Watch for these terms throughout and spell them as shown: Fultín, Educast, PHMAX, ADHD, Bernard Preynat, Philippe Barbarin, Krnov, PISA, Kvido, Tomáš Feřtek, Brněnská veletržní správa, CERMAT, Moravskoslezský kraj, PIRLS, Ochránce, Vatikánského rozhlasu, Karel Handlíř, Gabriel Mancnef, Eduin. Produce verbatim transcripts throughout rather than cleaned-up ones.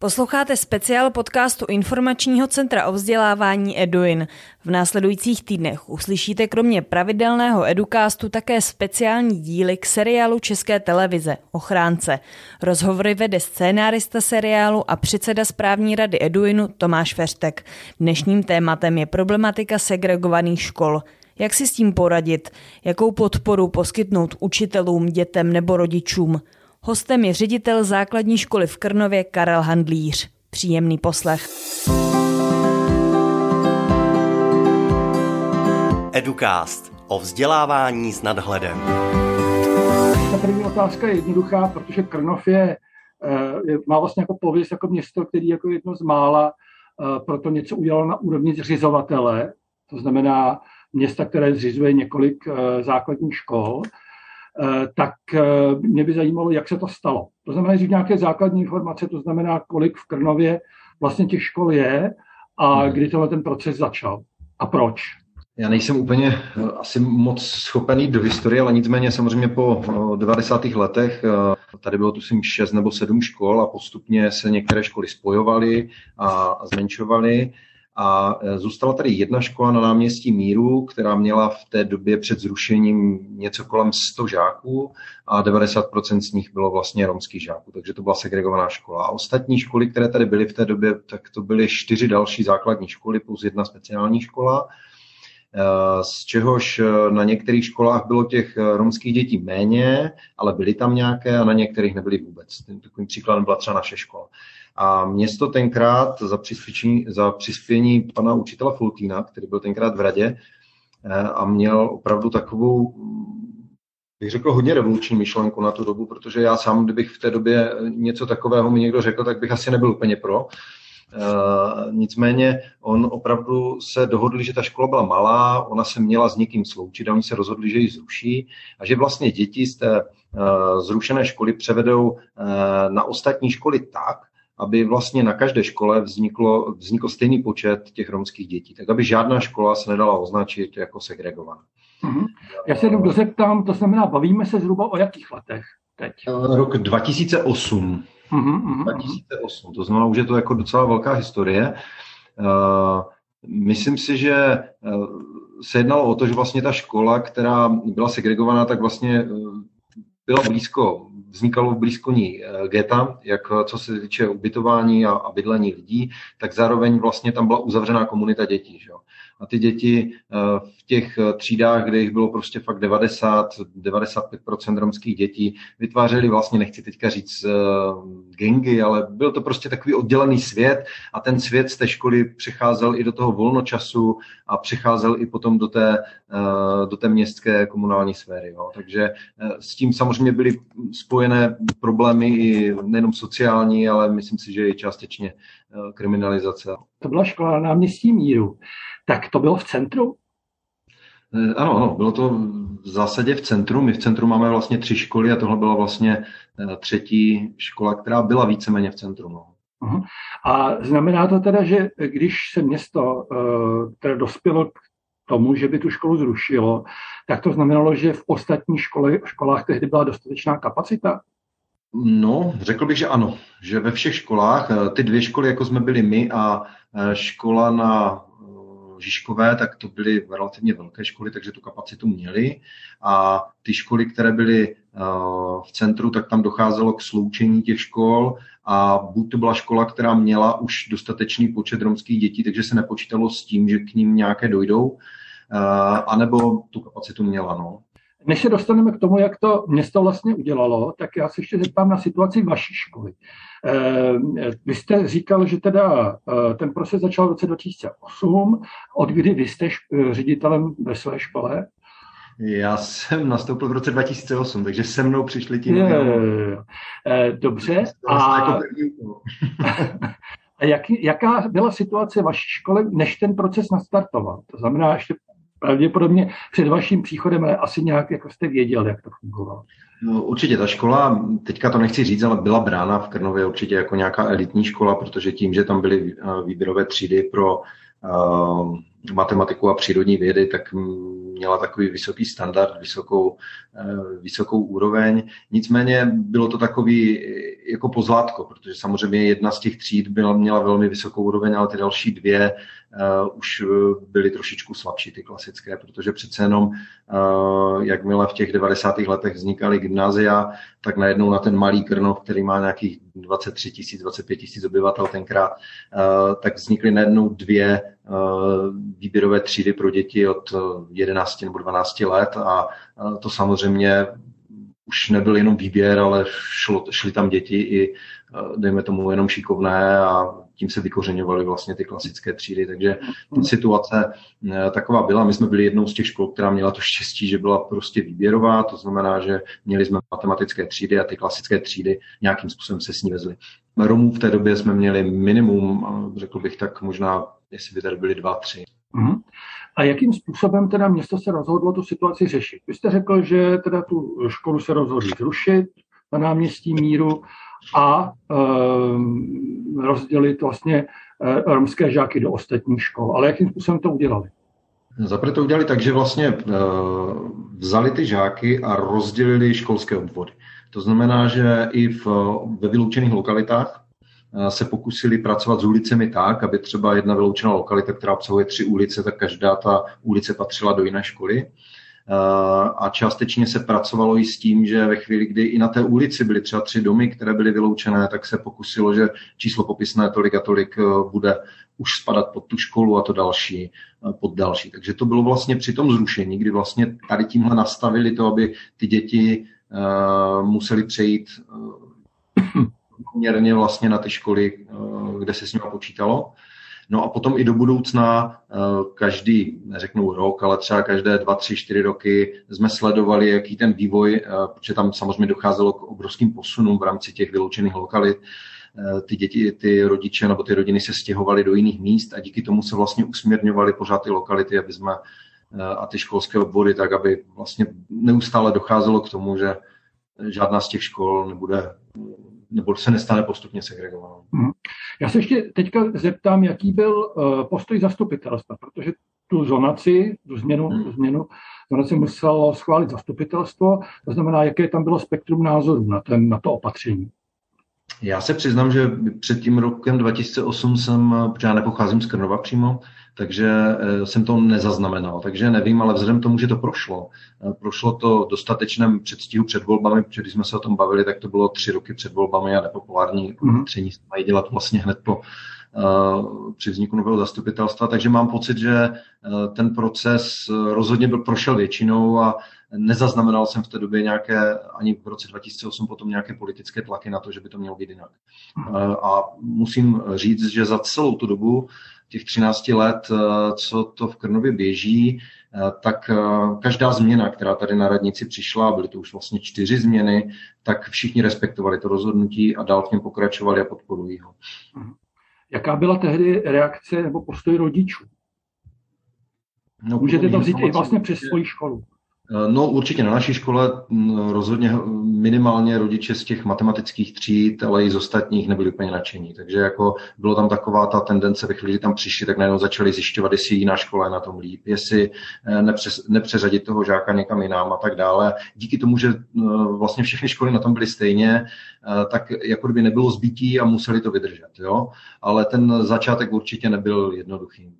Posloucháte speciál podcastu Informačního centra o vzdělávání Eduin. V následujících týdnech uslyšíte kromě pravidelného Educastu také speciální díly k seriálu České televize Ochránce. Rozhovory vede scénárista seriálu a předseda správní rady Eduinu Tomáš Feřtek. Dnešním tématem je problematika segregovaných škol. Jak si s tím poradit? Jakou podporu poskytnout učitelům, dětem nebo rodičům? Hostem je ředitel základní školy v Krnově Karel Handlíř. Příjemný poslech. Educast o vzdělávání s nadhledem. Ta první otázka je jednoduchá, protože Krnov je, je má vlastně jako pověst jako město, který jako jedno z mála proto něco udělalo na úrovni zřizovatele, to znamená města, které zřizuje několik základních škol. Tak mě by zajímalo, jak se to stalo. To znamená, že nějaké základní informace, to znamená, kolik v Krnově vlastně těch škol je a kdy tohle ten proces začal a proč. Já nejsem úplně asi moc schopen jít do historie, ale nicméně samozřejmě po devadesátých letech tady bylo tuším šest nebo sedm škol a postupně se některé školy spojovaly a zmenšovaly. A zůstala tady jedna škola na náměstí Míru, která měla v té době před zrušením něco kolem sto žáků a devadesát procent z nich bylo vlastně romských žáků, takže to byla segregovaná škola. A ostatní školy, které tady byly v té době, tak to byly čtyři další základní školy plus jedna speciální škola, z čehož na některých školách bylo těch romských dětí méně, ale byly tam nějaké a na některých nebyly vůbec. Takovým příkladem byla třeba naše škola. A město tenkrát za, za přispění pana učitela Fultína, který byl tenkrát v radě a měl opravdu takovou, bych řekl, hodně revoluční myšlenku na tu dobu, protože já sám, kdybych v té době něco takového mi někdo řekl, tak bych asi nebyl úplně pro. Uh, nicméně on opravdu se dohodli, že ta škola byla malá, ona se měla s někým sloučit a oni se rozhodli, že ji zruší a že vlastně děti z té uh, zrušené školy převedou uh, na ostatní školy tak, aby vlastně na každé škole vzniklo, vznikl stejný počet těch romských dětí, tak aby žádná škola se nedala označit jako segregovaná. Mm-hmm. Já se jenom dozeptám, to znamená, bavíme se zhruba o jakých letech teď? Uh, rok dva tisíce osm. dva tisíce osm, to znamená, že to je jako docela velká historie. Uh, myslím si, že uh, se jednalo o to, že vlastně ta škola, která byla segregovaná, tak vlastně uh, byla blízko, vznikalo blízko ní uh, geta, jak co se týče ubytování a, a bydlení lidí, tak zároveň vlastně tam byla uzavřená komunita dětí, že jo. A ty děti v těch třídách, kde jich bylo prostě fakt devadesát, devadesát pět procent romských dětí, vytvářely vlastně, nechci teďka říct gengy, ale byl to prostě takový oddělený svět a ten svět z té školy přecházel i do toho volnočasu a přecházel i potom do té, do té městské komunální sféry. Jo. Takže s tím samozřejmě byly spojené problémy i nejenom sociální, ale myslím si, že i částečně kriminalizace. To byla škola na náměstí Míru. Tak to bylo v centru? Ano, ano, bylo to v zásadě v centru. My v centru máme vlastně tři školy a tohle byla vlastně třetí škola, která byla víceméně v centru. No. Uh-huh. A znamená to teda, že když se město teda dospělo k tomu, že by tu školu zrušilo, tak to znamenalo, že v ostatních škole, školách tehdy byla dostatečná kapacita? No, řekl bych, že ano. Že ve všech školách, ty dvě školy, jako jsme byli my a škola na Žižkové, tak to byly relativně velké školy, takže tu kapacitu měly a ty školy, které byly v centru, tak tam docházelo k sloučení těch škol a buď to byla škola, která měla už dostatečný počet romských dětí, takže se nepočítalo s tím, že k ním nějaké dojdou, anebo tu kapacitu měla. No. Než se dostaneme k tomu, jak to město vlastně udělalo, tak já se ještě zeptám na situaci vaší školy. Vy jste říkal, že teda ten proces začal v roce dva tisíce osm. Od kdy vy jste ředitelem ve své škole? Já jsem nastoupil v roce dva tisíce osm, takže se mnou přišli tím. Je, dobře. A, a jak, jaká byla situace vaší školy, než ten proces nastartoval? To znamená, ještě pravděpodobně před vaším příchodem, ale asi nějak jako jste věděl, jak to fungovalo. No, určitě ta škola, teďka to nechci říct, ale byla brána v Krnově určitě jako nějaká elitní škola, protože tím, že tam byly výběrové třídy pro matematiku a přírodní vědy, tak měla takový vysoký standard, vysokou, vysokou úroveň. Nicméně bylo to takový jako pozlátko, protože samozřejmě jedna z těch tříd byla, měla velmi vysokou úroveň, ale ty další dvě uh, už byly trošičku slabší, ty klasické, protože přece jenom, uh, jakmile v těch devadesátých letech vznikaly gymnázia, tak najednou na ten malý Krnov, který má nějakých dvacet tři tisíc, dvacet pět tisíc obyvatel tenkrát, uh, tak vznikly najednou dvě výběrové třídy pro děti od jedenácti nebo dvanácti let a to samozřejmě už nebyl jenom výběr, ale šlo, šli tam děti i, dejme tomu, jenom šikovné a tím se vykořeňovaly vlastně ty klasické třídy, takže situace taková byla. My jsme byli jednou z těch škol, která měla to štěstí, že byla prostě výběrová, to znamená, že měli jsme matematické třídy a ty klasické třídy nějakým způsobem se s ní vezly. Romů v té době jsme měli minimum, řekl bych tak možná, jestli by tady byli dva, tři. Uhum. A jakým způsobem teda město se rozhodlo tu situaci řešit? Vy jste řekl, že teda tu školu se rozhodli zrušit na náměstí Míru a um, rozdělit vlastně uh, romské žáky do ostatních škol. Ale jakým způsobem to udělali? Zaprvé to udělali tak, že vlastně uh, vzali ty žáky a rozdělili školské obvody. To znamená, že i v, ve vyloučených lokalitách se pokusili pracovat s ulicemi tak, aby třeba jedna vyloučená lokalita, která obsahuje tři ulice, tak každá ta ulice patřila do jiné školy. A částečně se pracovalo i s tím, že ve chvíli, kdy i na té ulici byly třeba tři domy, které byly vyloučené, tak se pokusilo, že číslo popisné tolik a tolik bude už spadat pod tu školu a to další pod další. Takže to bylo vlastně při tom zrušení, kdy vlastně tady tímhle nastavili to, aby ty děti museli přejít poměrně vlastně na ty školy, kde se s nimi počítalo. No a potom i do budoucna každý, neřeknu rok, ale třeba každé dva, tři, čtyři roky jsme sledovali, jaký ten vývoj, protože tam samozřejmě docházelo k obrovským posunům v rámci těch vyloučených lokalit. Ty děti, ty rodiče nebo ty rodiny se stěhovaly do jiných míst a díky tomu se vlastně usměrňovaly pořád ty lokality, aby jsme a ty školské obvody, tak aby vlastně neustále docházelo k tomu, že žádná z těch škol nebude nebo se nestane postupně segregovanou. Já se ještě teďka zeptám, jaký byl postoj zastupitelstva, protože tu zonaci, tu změnu, hmm. tu změnu zonaci muselo schválit zastupitelstvo, to znamená, jaké tam bylo spektrum názorů na, ten, na to opatření. Já se přiznám, že před tím rokem dva tisíce osm jsem, protože já nepocházím z Krnova přímo, takže jsem to nezaznamenal, takže nevím, ale vzhledem k tomu, že to prošlo, prošlo to dostatečném předstihu před volbami, protože když jsme se o tom bavili, tak to bylo tři roky před volbami a nepopulární opatření se mají dělat vlastně hned po uh, při vzniku nového zastupitelstva, takže mám pocit, že uh, ten proces rozhodně byl prošel většinou a nezaznamenal jsem v té době nějaké, ani v roce dva tisíce osm potom nějaké politické tlaky na to, že by to mělo být jinak. Uh, a musím říct, že za celou tu dobu těch třinácti let, co to v Krnově běží, tak každá změna, která tady na radnici přišla, byly to už vlastně čtyři změny, tak všichni respektovali to rozhodnutí a dál v něm pokračovali a podporují ho. Jaká byla tehdy reakce nebo postoj rodičů? No, můžete to vzít i vlastně přes svoji školu. No určitě na naší škole rozhodně minimálně rodiče z těch matematických tříd, ale i z ostatních nebyli úplně nadšení. Takže jako bylo tam taková ta tendence, ve chvíli, kdy tam přišli, tak najednou začali zjišťovat, jestli jiná škola je na tom líp, jestli nepřes, nepřeřadit toho žáka někam jinam a tak dále. Díky tomu, že vlastně všechny školy na tom byly stejně, tak jako kdyby nebylo zbytí a museli to vydržet. Jo? Ale ten začátek určitě nebyl jednoduchý.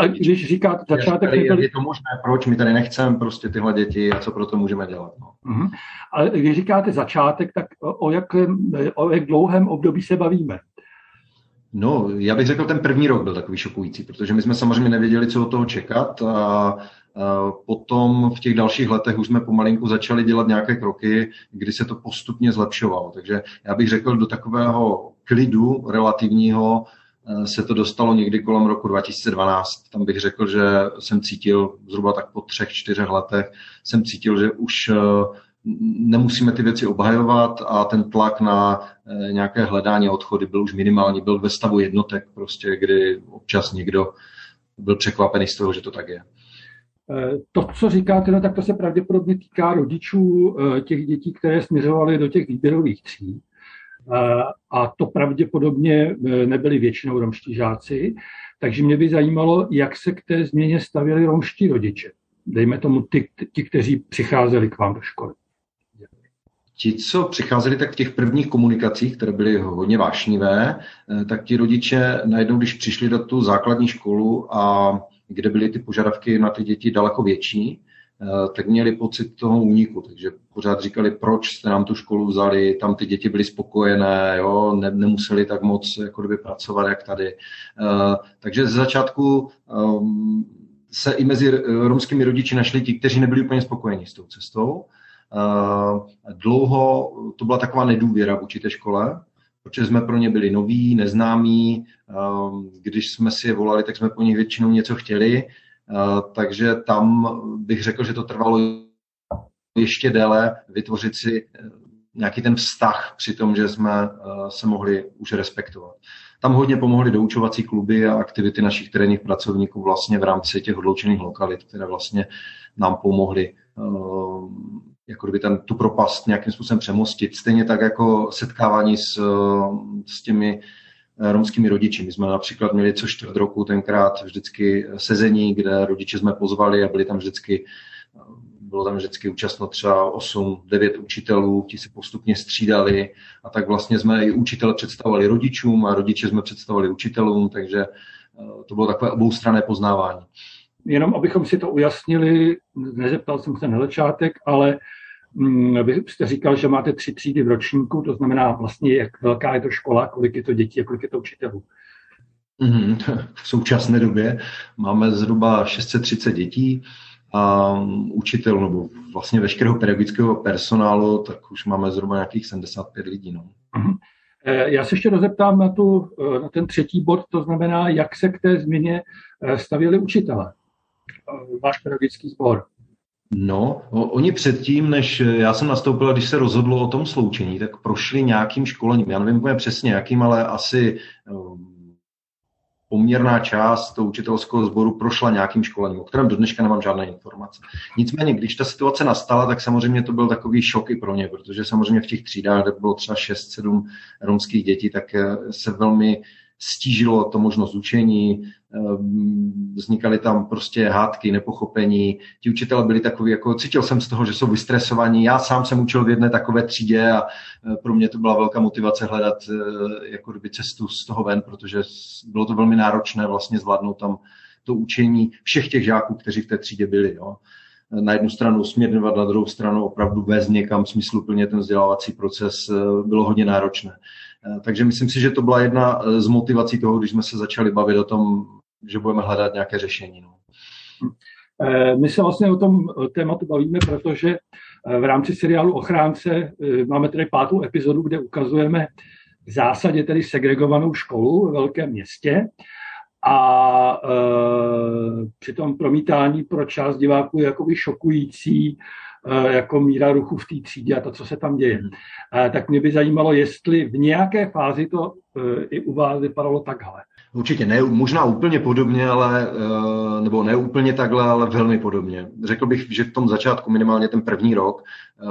A když říkáte začátek... Tady, nebyli... Je to možné, proč my tady nechceme prostě tyhle děti a co pro to můžeme dělat. No. Uh-huh. A když říkáte začátek, tak o jak, o jak dlouhém období se bavíme? No, já bych řekl, ten první rok byl takový šokující, protože my jsme samozřejmě nevěděli, co od toho čekat a potom v těch dalších letech už jsme pomalinku začali dělat nějaké kroky, kdy se to postupně zlepšovalo. Takže já bych řekl, do takového klidu relativního se to dostalo někdy kolem roku dva tisíce dvanáct. Tam bych řekl, že jsem cítil zhruba tak po třech, čtyřech letech, jsem cítil, že už nemusíme ty věci obhajovat a ten tlak na nějaké hledání odchody byl už minimální, byl ve stavu jednotek prostě, kdy občas někdo byl překvapený z toho, že to tak je. To, co říkáte, no, tak to se pravděpodobně týká rodičů těch dětí, které směřovaly do těch výběrových tříd. A to pravděpodobně nebyli většinou romští žáci. Takže mě by zajímalo, jak se k té změně stavěli romští rodiče. Dejme tomu ti, ti, kteří přicházeli k vám do školy. Ti, co přicházeli, tak v těch prvních komunikacích, které byly hodně vášnivé, tak ti rodiče najednou, když přišli do tu základní školu a kde byly ty požadavky na ty děti daleko větší, tak měli pocit toho úniku, takže pořád říkali, proč jste nám tu školu vzali, tam ty děti byly spokojené, jo, ne, nemuseli tak moc jako kdyby pracovat, jak tady. Takže ze začátku se i mezi romskými rodiči našli ti, kteří nebyli úplně spokojeni s tou cestou. Dlouho to byla taková nedůvěra vůči té škole, protože jsme pro ně byli noví, neznámí, když jsme si je volali, tak jsme po nich většinou něco chtěli, takže tam bych řekl, že to trvalo ještě déle vytvořit si nějaký ten vztah při tom, že jsme se mohli už respektovat. Tam hodně pomohly doučovací kluby a aktivity našich terénních pracovníků vlastně v rámci těch odloučených lokalit, které vlastně nám pomohly jako kdyby ten, tu propast nějakým způsobem přemostit. Stejně tak jako setkávání s, s těmi romskými rodiči. My jsme například měli co čtvrt roku tenkrát vždycky sezení, kde rodiče jsme pozvali a byli tam vždycky, bylo tam vždycky účastno třeba osm devět učitelů, ti se postupně střídali a tak vlastně jsme i učitele představovali rodičům a rodiče jsme představovali učitelům, takže to bylo takové oboustranné poznávání. Jenom abychom si to ujasnili, nezeptal jsem se na začátek, ale vy jste říkal, že máte tři třídy v ročníku, to znamená vlastně, jak velká je to škola, kolik je to dětí a kolik je to učitelů. V současné době máme zhruba šest set třicet dětí a učitelů, nebo vlastně veškerého pedagogického personálu, tak už máme zhruba nějakých sedmdesát pět lidí. No. Já se ještě rozeptám na, tu, na ten třetí bod, to znamená, jak se k té změně stavěli učitelé. Váš pedagogický sbor. No, oni předtím, než já jsem nastoupil, když se rozhodlo o tom sloučení, tak prošli nějakým školením. Já nevím úplně přesně jakým, ale asi poměrná část toho učitelského sboru prošla nějakým školením, o kterém do dneška nemám žádné informace. Nicméně, když ta situace nastala, tak samozřejmě to byl takový šok i pro ně, protože samozřejmě v těch třídách, kde bylo třeba šest sedm romských dětí, tak se velmi stížilo to možnost učení, vznikaly tam prostě hádky, nepochopení. Ti učitelé byli takový, jako cítil jsem z toho, že jsou vystresovaní. Já sám jsem učil v jedné takové třídě a pro mě to byla velká motivace hledat jako kdyby cestu z toho ven, protože bylo to velmi náročné vlastně zvládnout tam to učení všech těch žáků, kteří v té třídě byli. Jo. Na jednu stranu směrňovat, na druhou stranu opravdu vést někam smysluplně ten vzdělávací proces bylo hodně náročné. Takže myslím si, že to byla jedna z motivací toho, když jsme se začali bavit o tom, že budeme hledat nějaké řešení. No. My se vlastně o tom tématu bavíme, protože v rámci seriálu Ochránce máme tady pátou epizodu, kde ukazujeme v zásadě tedy segregovanou školu ve velkém městě a při tom promítání pro část diváků je jakoby šokující jako míra ruchu v té třídě a to, co se tam děje. Tak mě by zajímalo, jestli v nějaké fázi to i u vás vypadalo takhle. Určitě ne, možná úplně podobně, ale, nebo ne úplně takhle, ale velmi podobně. Řekl bych, že v tom začátku, minimálně ten první rok,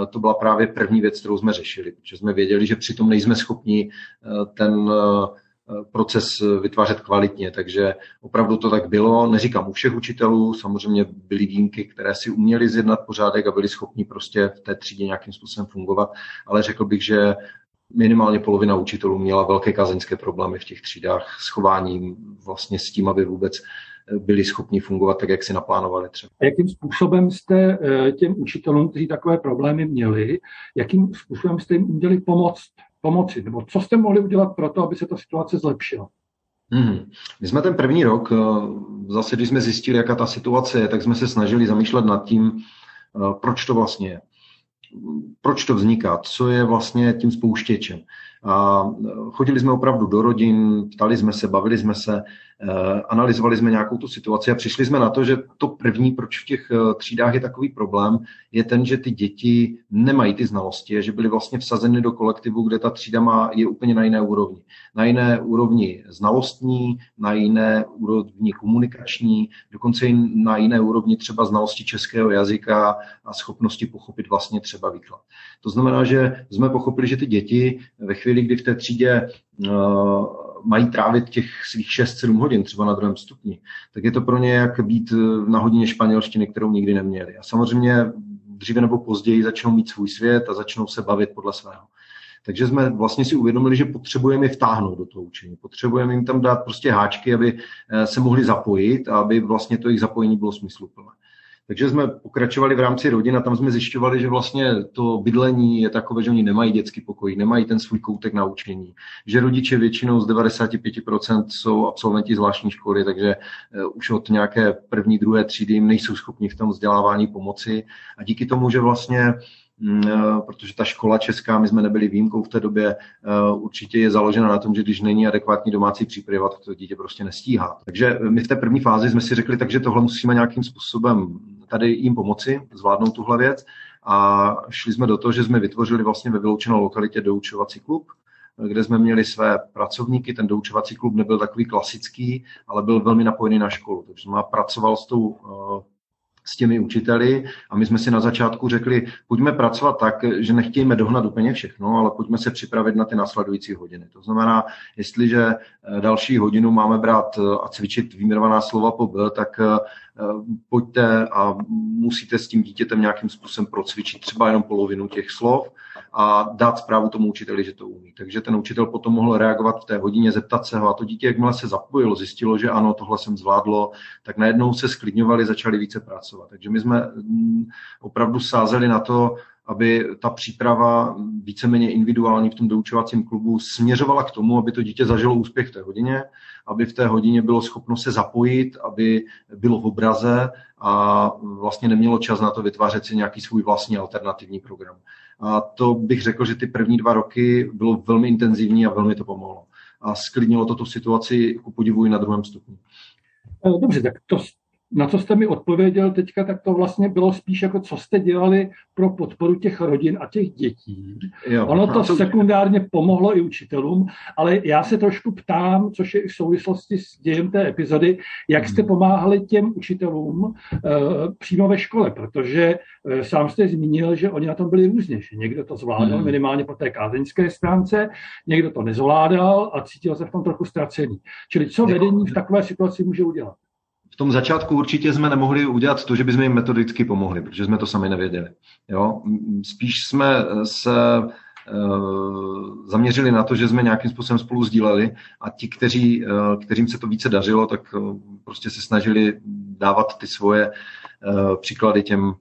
to byla právě první věc, kterou jsme řešili, protože jsme věděli, že přitom nejsme schopni ten proces vytvářet kvalitně, takže opravdu to tak bylo. Neříkám u všech učitelů, samozřejmě byly výjimky, které si uměly zjednat pořádek a byli schopni prostě v té třídě nějakým způsobem fungovat, ale řekl bych, že minimálně polovina učitelů měla velké kázeňské problémy v těch třídách s chováním, vlastně s tím, aby vůbec byli schopni fungovat tak, jak si naplánovali třeba. A jakým způsobem jste těm učitelům, kteří takové problémy měli, jakým způsobem jste jim uměli pomoct? Pomoci, nebo co jste mohli udělat pro to, aby se ta situace zlepšila? Hmm. My jsme ten první rok, zase když jsme zjistili, jaká ta situace je, tak jsme se snažili zamýšlet nad tím, proč to vlastně je, proč to vzniká, co je vlastně tím spouštěčem. A chodili jsme opravdu do rodin, ptali jsme se, bavili jsme se, analyzovali jsme nějakou tu situaci a přišli jsme na to, že to první, proč v těch třídách je takový problém, je ten, že ty děti nemají ty znalosti, že byly vlastně vsazeny do kolektivu, kde ta třída má, je úplně na jiné úrovni. Na jiné úrovni znalostní, na jiné úrovni komunikační, dokonce i na jiné úrovni třeba znalosti českého jazyka a schopnosti pochopit vlastně třeba výklad. To znamená, že jsme pochopili, že ty děti ve chvíli, kdy v té třídě uh, mají trávit těch svých šest sedm hodin třeba na druhém stupni, tak je to pro ně jak být na hodině španělštiny, kterou nikdy neměli. A samozřejmě dříve nebo později začnou mít svůj svět a začnou se bavit podle svého. Takže jsme vlastně si uvědomili, že potřebujeme je vtáhnout do toho učení. Potřebujeme jim tam dát prostě háčky, aby se mohli zapojit a aby vlastně to jejich zapojení bylo smysluplné. Takže jsme pokračovali v rámci rodin a tam jsme zjišťovali, že vlastně to bydlení je takové, že oni nemají dětský pokoj, nemají ten svůj koutek na učení, že rodiče většinou z devadesát pět procent jsou absolventi zvláštní školy, takže už od nějaké první, druhé třídy jim nejsou schopni v tom vzdělávání pomoci. A díky tomu, že vlastně, protože ta škola česká, my jsme nebyli výjimkou v té době, určitě je založena na tom, že když není adekvátní domácí příprava, tak to dítě prostě nestíhá. Takže my v té první fázi jsme si řekli, takže tohle musíme nějakým způsobem tady jim pomoci, zvládnout tuhle věc, a šli jsme do toho, že jsme vytvořili vlastně ve vyloučené lokalitě doučovací klub, kde jsme měli své pracovníky. Ten doučovací klub nebyl takový klasický, ale byl velmi napojený na školu, takže jsem pracoval s tou s těmi učiteli a my jsme si na začátku řekli, pojďme pracovat tak, že nechtějme dohnat úplně všechno, ale pojďme se připravit na ty následující hodiny. To znamená, jestliže další hodinu máme brát a cvičit výjmenovaná slova po B, tak pojďte a musíte s tím dítětem nějakým způsobem procvičit třeba jenom polovinu těch slov a dát zprávu tomu učiteli, že to umí. Takže ten učitel potom mohl reagovat v té hodině, zeptat se ho, a to dítě, jakmile se zapojilo, zjistilo, že ano, tohle jsem zvládlo, tak najednou se sklidňovali, začali více pracovat. Takže my jsme opravdu sázeli na to, aby ta příprava víceméně individuální v tom doučovacím klubu směřovala k tomu, aby to dítě zažilo úspěch v té hodině, aby v té hodině bylo schopno se zapojit, aby bylo v obraze a vlastně nemělo čas na to vytvářet si nějaký svůj vlastní alternativní program. A to bych řekl, že ty první dva roky bylo velmi intenzivní a velmi to pomohlo. A sklidnilo to tu situaci, ku podivu, i na druhém stupni. Dobře, tak to... Na co jste mi odpověděl teďka, tak to vlastně bylo spíš jako, co jste dělali pro podporu těch rodin a těch dětí. Jo, ono to sekundárně pomohlo i učitelům, ale já se trošku ptám, což je i v souvislosti s dějem té epizody, jak jste pomáhali těm učitelům uh, přímo ve škole, protože uh, sám jste zmínil, že oni na tom byli různě, že někdo to zvládal hmm. minimálně po té kázeňské stránce, někdo to nezvládal a cítil se v tom trochu ztracený. Čili co vedení v takové situaci může udělat? V tom začátku určitě jsme nemohli udělat to, že bychom jim metodicky pomohli, protože jsme to sami nevěděli. Jo? Spíš jsme se e, zaměřili na to, že jsme nějakým způsobem spolu sdíleli a ti, kteří, e, kterým se to více dařilo, tak e, prostě se snažili dávat ty svoje e, příklady těm,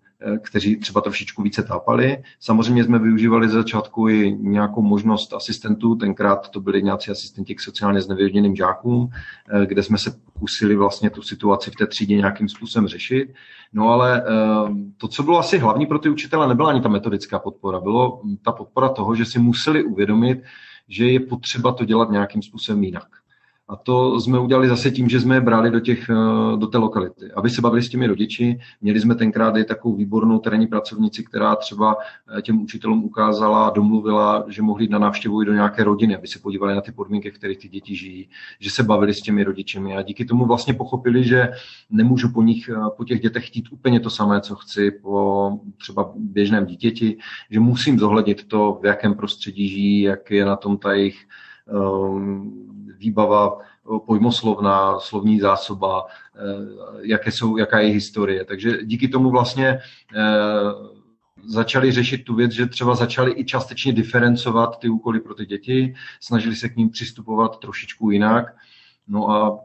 kteří třeba trošičku více tápali. Samozřejmě jsme využívali ze začátku i nějakou možnost asistentů, tenkrát to byli nějací asistenti k sociálně znevýhodněným žákům, kde jsme se pokusili vlastně tu situaci v té třídě nějakým způsobem řešit. No ale to, co bylo asi hlavní pro ty učitele, nebyla ani ta metodická podpora, bylo ta podpora toho, že si museli uvědomit, že je potřeba to dělat nějakým způsobem jinak. A to jsme udělali zase tím, že jsme je brali do, těch, do té lokality, aby se bavili s těmi rodiči. Měli jsme tenkrát i takovou výbornou terénní pracovnici, která třeba těm učitelům ukázala, domluvila, že mohli jít na návštěvu i do nějaké rodiny, aby se podívali na ty podmínky, v kterých ty děti žijí, že se bavili s těmi rodičemi a díky tomu vlastně pochopili, že nemůžu po nich, po těch dětech chtít úplně to samé, co chci po třeba běžném dítěti, že musím zohlednit to, v jakém prostředí žijí, jak je na tom ta jejich výbava pojmoslovná, slovní zásoba, jaké jsou, jaká je historie. Takže díky tomu vlastně začali řešit tu věc, že třeba začali i částečně diferencovat ty úkoly pro ty děti, snažili se k ním přistupovat trošičku jinak. No a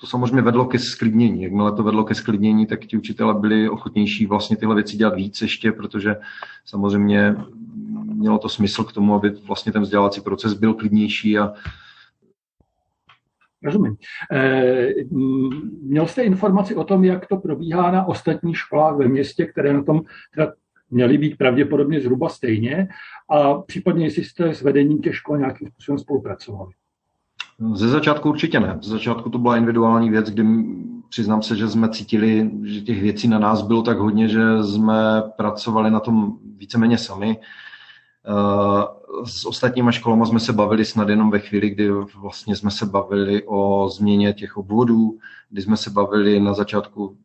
to samozřejmě vedlo ke sklidnění. Jakmile to vedlo ke sklidnění, tak ti učitelé byli ochotnější vlastně tyhle věci dělat víc ještě, protože samozřejmě mělo to smysl k tomu, aby vlastně ten vzdělávací proces byl klidnější. A rozumím. E, měl jste informaci o tom, jak to probíhá na ostatních školách ve městě, které na tom teda měly být pravděpodobně zhruba stejně, a případně jestli jste s vedením těch škol nějakým způsobem spolupracovali? Ze začátku určitě ne. Ze začátku to byla individuální věc, kdy přiznám se, že jsme cítili, že těch věcí na nás bylo tak hodně, že jsme pracovali na tom víceméně sami. S ostatníma školama jsme se bavili snad jenom ve chvíli, kdy vlastně jsme se bavili o změně těch obvodů, kdy jsme se bavili na začátku,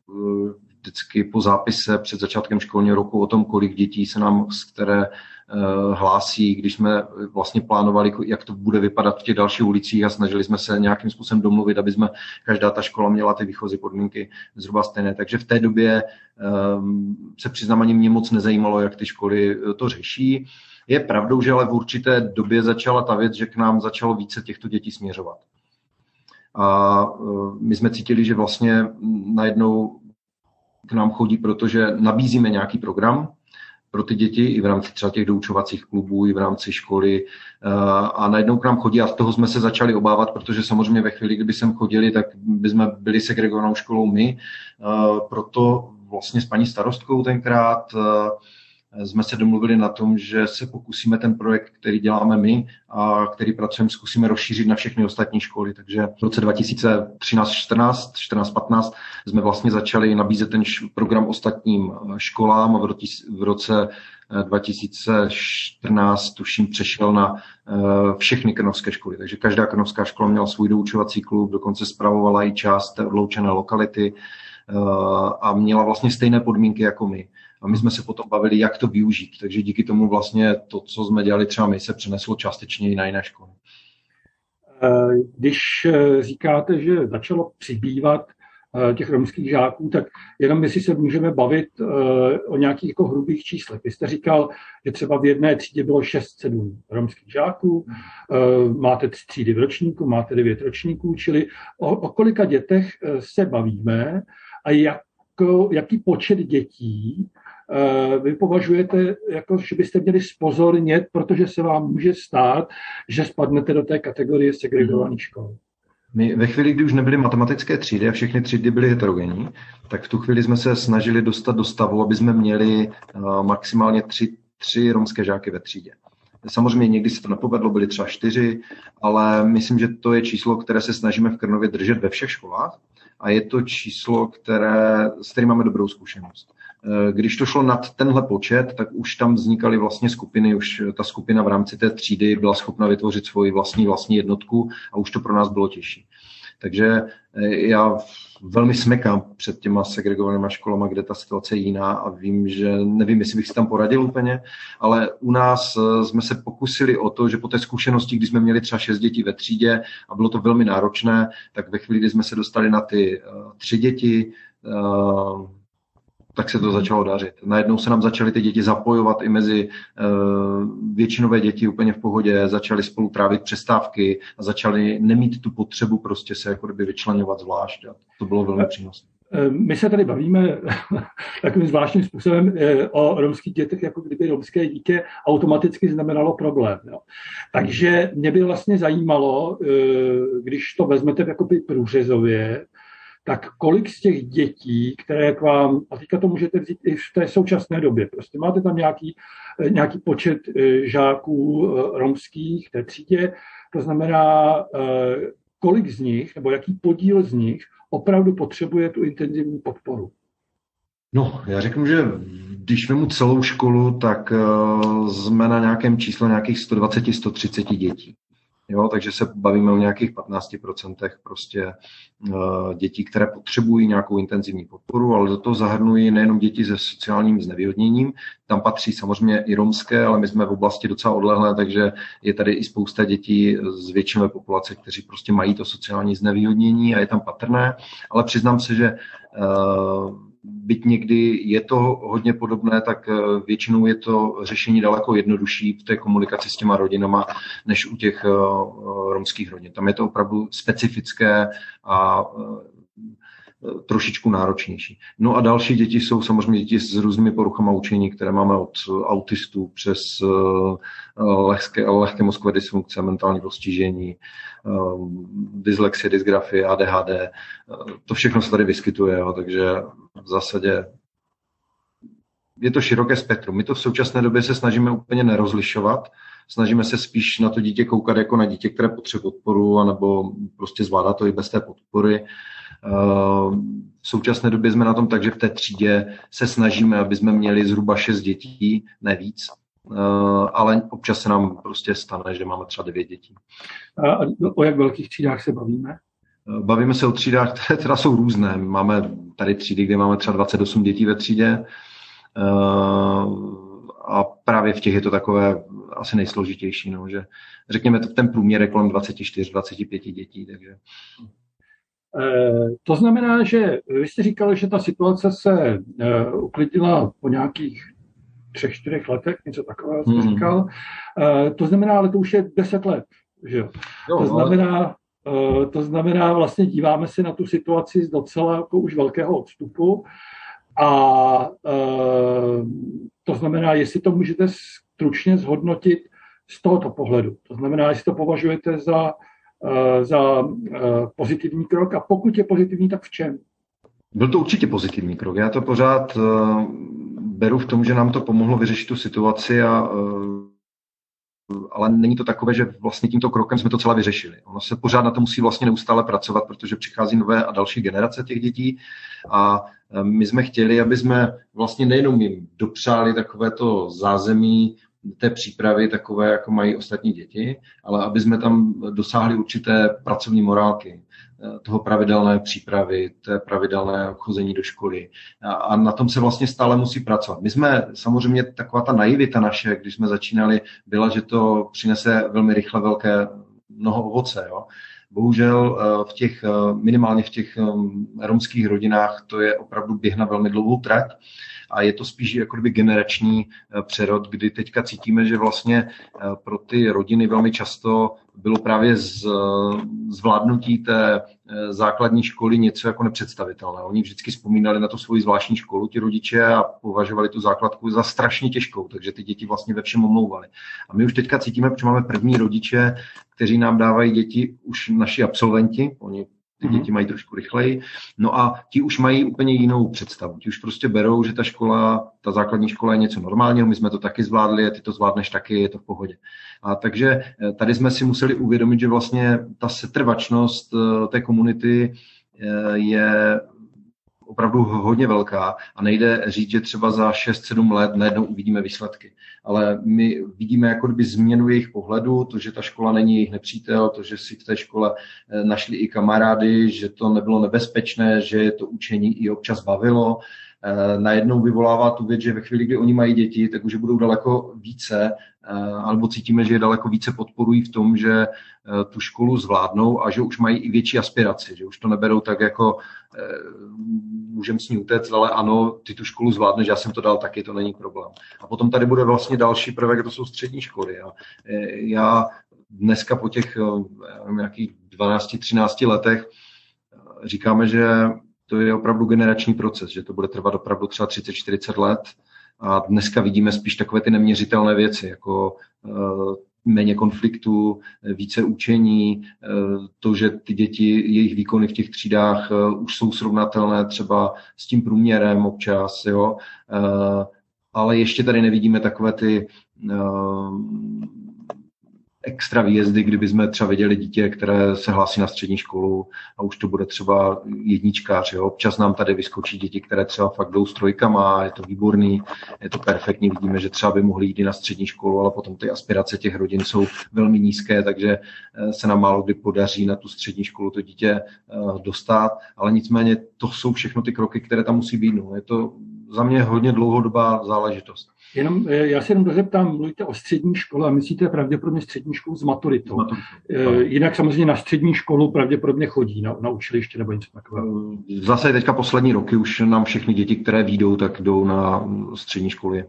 vždycky po zápise před začátkem školního roku o tom, kolik dětí se nám z které hlásí, když jsme vlastně plánovali, jak to bude vypadat v těch dalších ulicích a snažili jsme se nějakým způsobem domluvit, aby jsme, každá ta škola měla ty výchozí podmínky zhruba stejné. Takže v té době se přiznám, ani mě moc nezajímalo, jak ty školy to řeší. Je pravdou, že ale v určité době začala ta věc, že k nám začalo více těchto dětí směřovat. A my jsme cítili, že vlastně najednou k nám chodí, protože nabízíme nějaký program pro ty děti i v rámci třeba těch doučovacích klubů, i v rámci školy a najednou k nám chodí a z toho jsme se začali obávat, protože samozřejmě ve chvíli, kdyby sem chodili, tak bychom byli segregovanou školou my. Proto vlastně s paní starostkou tenkrát jsme se domluvili na tom, že se pokusíme ten projekt, který děláme my a který pracujeme, zkusíme rozšířit na všechny ostatní školy. Takže v roce dva tisíce třináct, čtrnáct, čtrnáct, patnáct jsme vlastně začali nabízet ten program ostatním školám a v roce dva tisíce čtrnáct tuším přešel na všechny krnovské školy. Takže každá krnovská škola měla svůj doučovací klub, dokonce spravovala i část té odloučené lokality a měla vlastně stejné podmínky jako my. A my jsme se potom bavili, jak to využít. Takže díky tomu vlastně to, co jsme dělali třeba my, se přeneslo částečně i na jiné školy. Když říkáte, že začalo přibývat těch romských žáků, tak jenom jestli se můžeme bavit o nějakých jako hrubých číslech. Vy jste říkal, že třeba v jedné třídě bylo šest sedm romských žáků, máte tři třídy v ročníku, máte devět ročníků, čili o, o kolika dětech se bavíme a jak jaký počet dětí vy považujete, jako, že byste měli zpozornět, protože se vám může stát, že spadnete do té kategorie segregovaných škol? My ve chvíli, kdy už nebyly matematické třídy a všechny třídy byly heterogenní, tak v tu chvíli jsme se snažili dostat do stavu, aby jsme měli maximálně tři, tři romské žáky ve třídě. Samozřejmě někdy se to nepovedlo, byly třeba čtyři, ale myslím, že to je číslo, které se snažíme v Krnově držet ve všech školách. A je to číslo, které, s kterým máme dobrou zkušenost. Když to šlo nad tenhle počet, tak už tam vznikaly vlastně skupiny, už ta skupina v rámci té třídy byla schopna vytvořit svoji vlastní vlastní jednotku a už to pro nás bylo těžší. Takže já velmi smekám před těma segregovanýma školama, kde ta situace je jiná a vím, že nevím, jestli bych si tam poradil úplně, ale u nás jsme se pokusili o to, že po té zkušenosti, kdy jsme měli třeba šest dětí ve třídě a bylo to velmi náročné, tak ve chvíli, kdy jsme se dostali na ty tři děti, tak se to začalo dařit. Najednou se nám začaly ty děti zapojovat i mezi uh, většinové děti úplně v pohodě, začaly spolu trávit přestávky a začaly nemít tu potřebu prostě se jako kdyby vyčleňovat zvlášť. A to bylo velmi přínosné. My se tady bavíme takovým zvláštním způsobem o romských dětech, jako kdyby romské dítě automaticky znamenalo problém. Jo. Takže mě by vlastně zajímalo, když to vezmete jakoby průřezově, tak kolik z těch dětí, které k vám, a teďka to můžete vzít i v té současné době, prostě máte tam nějaký, nějaký počet žáků romských v té třídě, to znamená, kolik z nich, nebo jaký podíl z nich opravdu potřebuje tu intenzivní podporu? No, já řeknu, že když vemu celou školu, tak jsme na nějakém čísle nějakých sto dvacet až sto třicet dětí. Jo, takže se bavíme o nějakých patnáct procent prostě uh, dětí, které potřebují nějakou intenzivní podporu, ale do toho zahrnují nejenom děti se sociálním znevýhodněním, tam patří samozřejmě i romské, ale my jsme v oblasti docela odlehlé, takže je tady i spousta dětí z většinové populace, kteří prostě mají to sociální znevýhodnění a je tam patrné, ale přiznám se, že uh, byť někdy je to hodně podobné, tak většinou je to řešení daleko jednodušší v té komunikaci s těma rodinama, než u těch romských rodin. Tam je to opravdu specifické a trošičku náročnější. No a další děti jsou samozřejmě děti s různými poruchama učení, které máme od autistů přes lehké, lehké mozkové dysfunkce, mentální postižení, dyslexie, dysgrafie, A D H D. To všechno se tady vyskytuje, jo, takže v zásadě je to široké spektrum. My to v současné době se snažíme úplně nerozlišovat, snažíme se spíš na to dítě koukat jako na dítě, které potřebuje podporu, anebo prostě zvládá to i bez té podpory. V současné době jsme na tom tak, že v té třídě se snažíme, aby jsme měli zhruba šest dětí, ne víc, ale občas se nám prostě stane, že máme třeba devět dětí. A o jak velkých třídách se bavíme? Bavíme se o třídách, které teda jsou různé. Máme tady třídy, kde máme třeba dvacet osm dětí ve třídě a právě v těch je to takové asi nejsložitější, no, že řekněme to, ten průměr je kolem dvacet čtyři až dvacet pět dětí, takže... To znamená, že vy jste říkal, že ta situace se uklidila po nějakých třech, čtyřech letech, něco takového jste hmm. říkal. To znamená, ale to už je deset let, že jo? To znamená, to znamená, vlastně díváme se na tu situaci z docela jako už velkého odstupu a to znamená, jestli to můžete stručně zhodnotit z tohoto pohledu. To znamená, jestli to považujete za za pozitivní krok a pokud je pozitivní, tak v čem? Byl to určitě pozitivní krok. Já to pořád uh, beru v tom, že nám to pomohlo vyřešit tu situaci, a, uh, ale není to takové, že vlastně tímto krokem jsme to celé vyřešili. Ono se pořád na to musí vlastně neustále pracovat, protože přichází nové a další generace těch dětí a my jsme chtěli, aby jsme vlastně nejenom jim dopřáli takovéto zázemí té přípravy takové, jako mají ostatní děti, ale aby jsme tam dosáhli určité pracovní morálky, toho pravidelné přípravy, té pravidelné chození do školy. A, a na tom se vlastně stále musí pracovat. My jsme, samozřejmě taková ta naivita naše, když jsme začínali, byla, že to přinese velmi rychle velké mnoho ovoce, jo. Bohužel v těch, minimálně v těch romských rodinách to je opravdu běh na velmi dlouhou trať a je to spíš jako by generační přerod, kdy teďka cítíme, že vlastně pro ty rodiny velmi často bylo právě z, zvládnutí té základní školy něco jako nepředstavitelné. Oni vždycky vzpomínali na tu svoji zvláštní školu, ti rodiče, a považovali tu základku za strašně těžkou, takže ty děti vlastně ve všem omlouvali. A my už teďka cítíme, protože máme první rodiče, kteří nám dávají děti, už naši absolventi, oni ty děti mají trošku rychleji, no a ti už mají úplně jinou představu. Ti už prostě berou, že ta škola, ta základní škola je něco normálního, my jsme to taky zvládli a ty to zvládneš taky, je to v pohodě. A takže tady jsme si museli uvědomit, že vlastně ta setrvačnost té komunity je opravdu hodně velká a nejde říct, že třeba za šest sedm let najednou uvidíme výsledky. Ale my vidíme jako kdyby změnu jejich pohledu, to, že ta škola není jejich nepřítel, to, že si v té škole našli i kamarády, že to nebylo nebezpečné, že to učení i občas bavilo. Najednou vyvolává tu věc, že ve chvíli, kdy oni mají děti, tak už budou daleko více, alebo cítíme, že je daleko více podporují v tom, že tu školu zvládnou a že už mají i větší aspiraci, že už to neberou tak jako můžem s ní utéct, ale ano, ty tu školu zvládneš, já jsem to dal taky, to není problém. A potom tady bude vlastně další prvek, to jsou střední školy. A já dneska po těch nějakých dvanácti třinácti letech říkáme, že to je opravdu generační proces, že to bude trvat opravdu třeba třicet čtyřicet let a dneska vidíme spíš takové ty neměřitelné věci, jako uh, méně konfliktů, více učení, uh, to, že ty děti, jejich výkony v těch třídách uh, už jsou srovnatelné třeba s tím průměrem občas, jo, uh, ale ještě tady nevidíme takové ty... Uh, extra výjezdy, kdyby jsme třeba viděli dítě, které se hlásí na střední školu a už to bude třeba jedničkář. Jo? Občas nám tady vyskočí děti, které třeba fakt jdou s trojkama, je to výborný, je to perfektní, vidíme, že třeba by mohli jít i na střední školu, ale potom ty aspirace těch rodin jsou velmi nízké, takže se nám málo kdy podaří na tu střední školu to dítě dostat, ale nicméně to jsou všechno ty kroky, které tam musí být. No. Je to za mě hodně dlouhodobá záležitost. Jenom, já se jenom dozeptám, mluvíte o střední škole a myslíte pravděpodobně střední školu s maturitou. E, jinak samozřejmě na střední školu pravděpodobně chodí, na, na učiliště nebo něco takového. Zase teďka poslední roky už nám všechny děti, které výjdou, tak jdou na střední školy,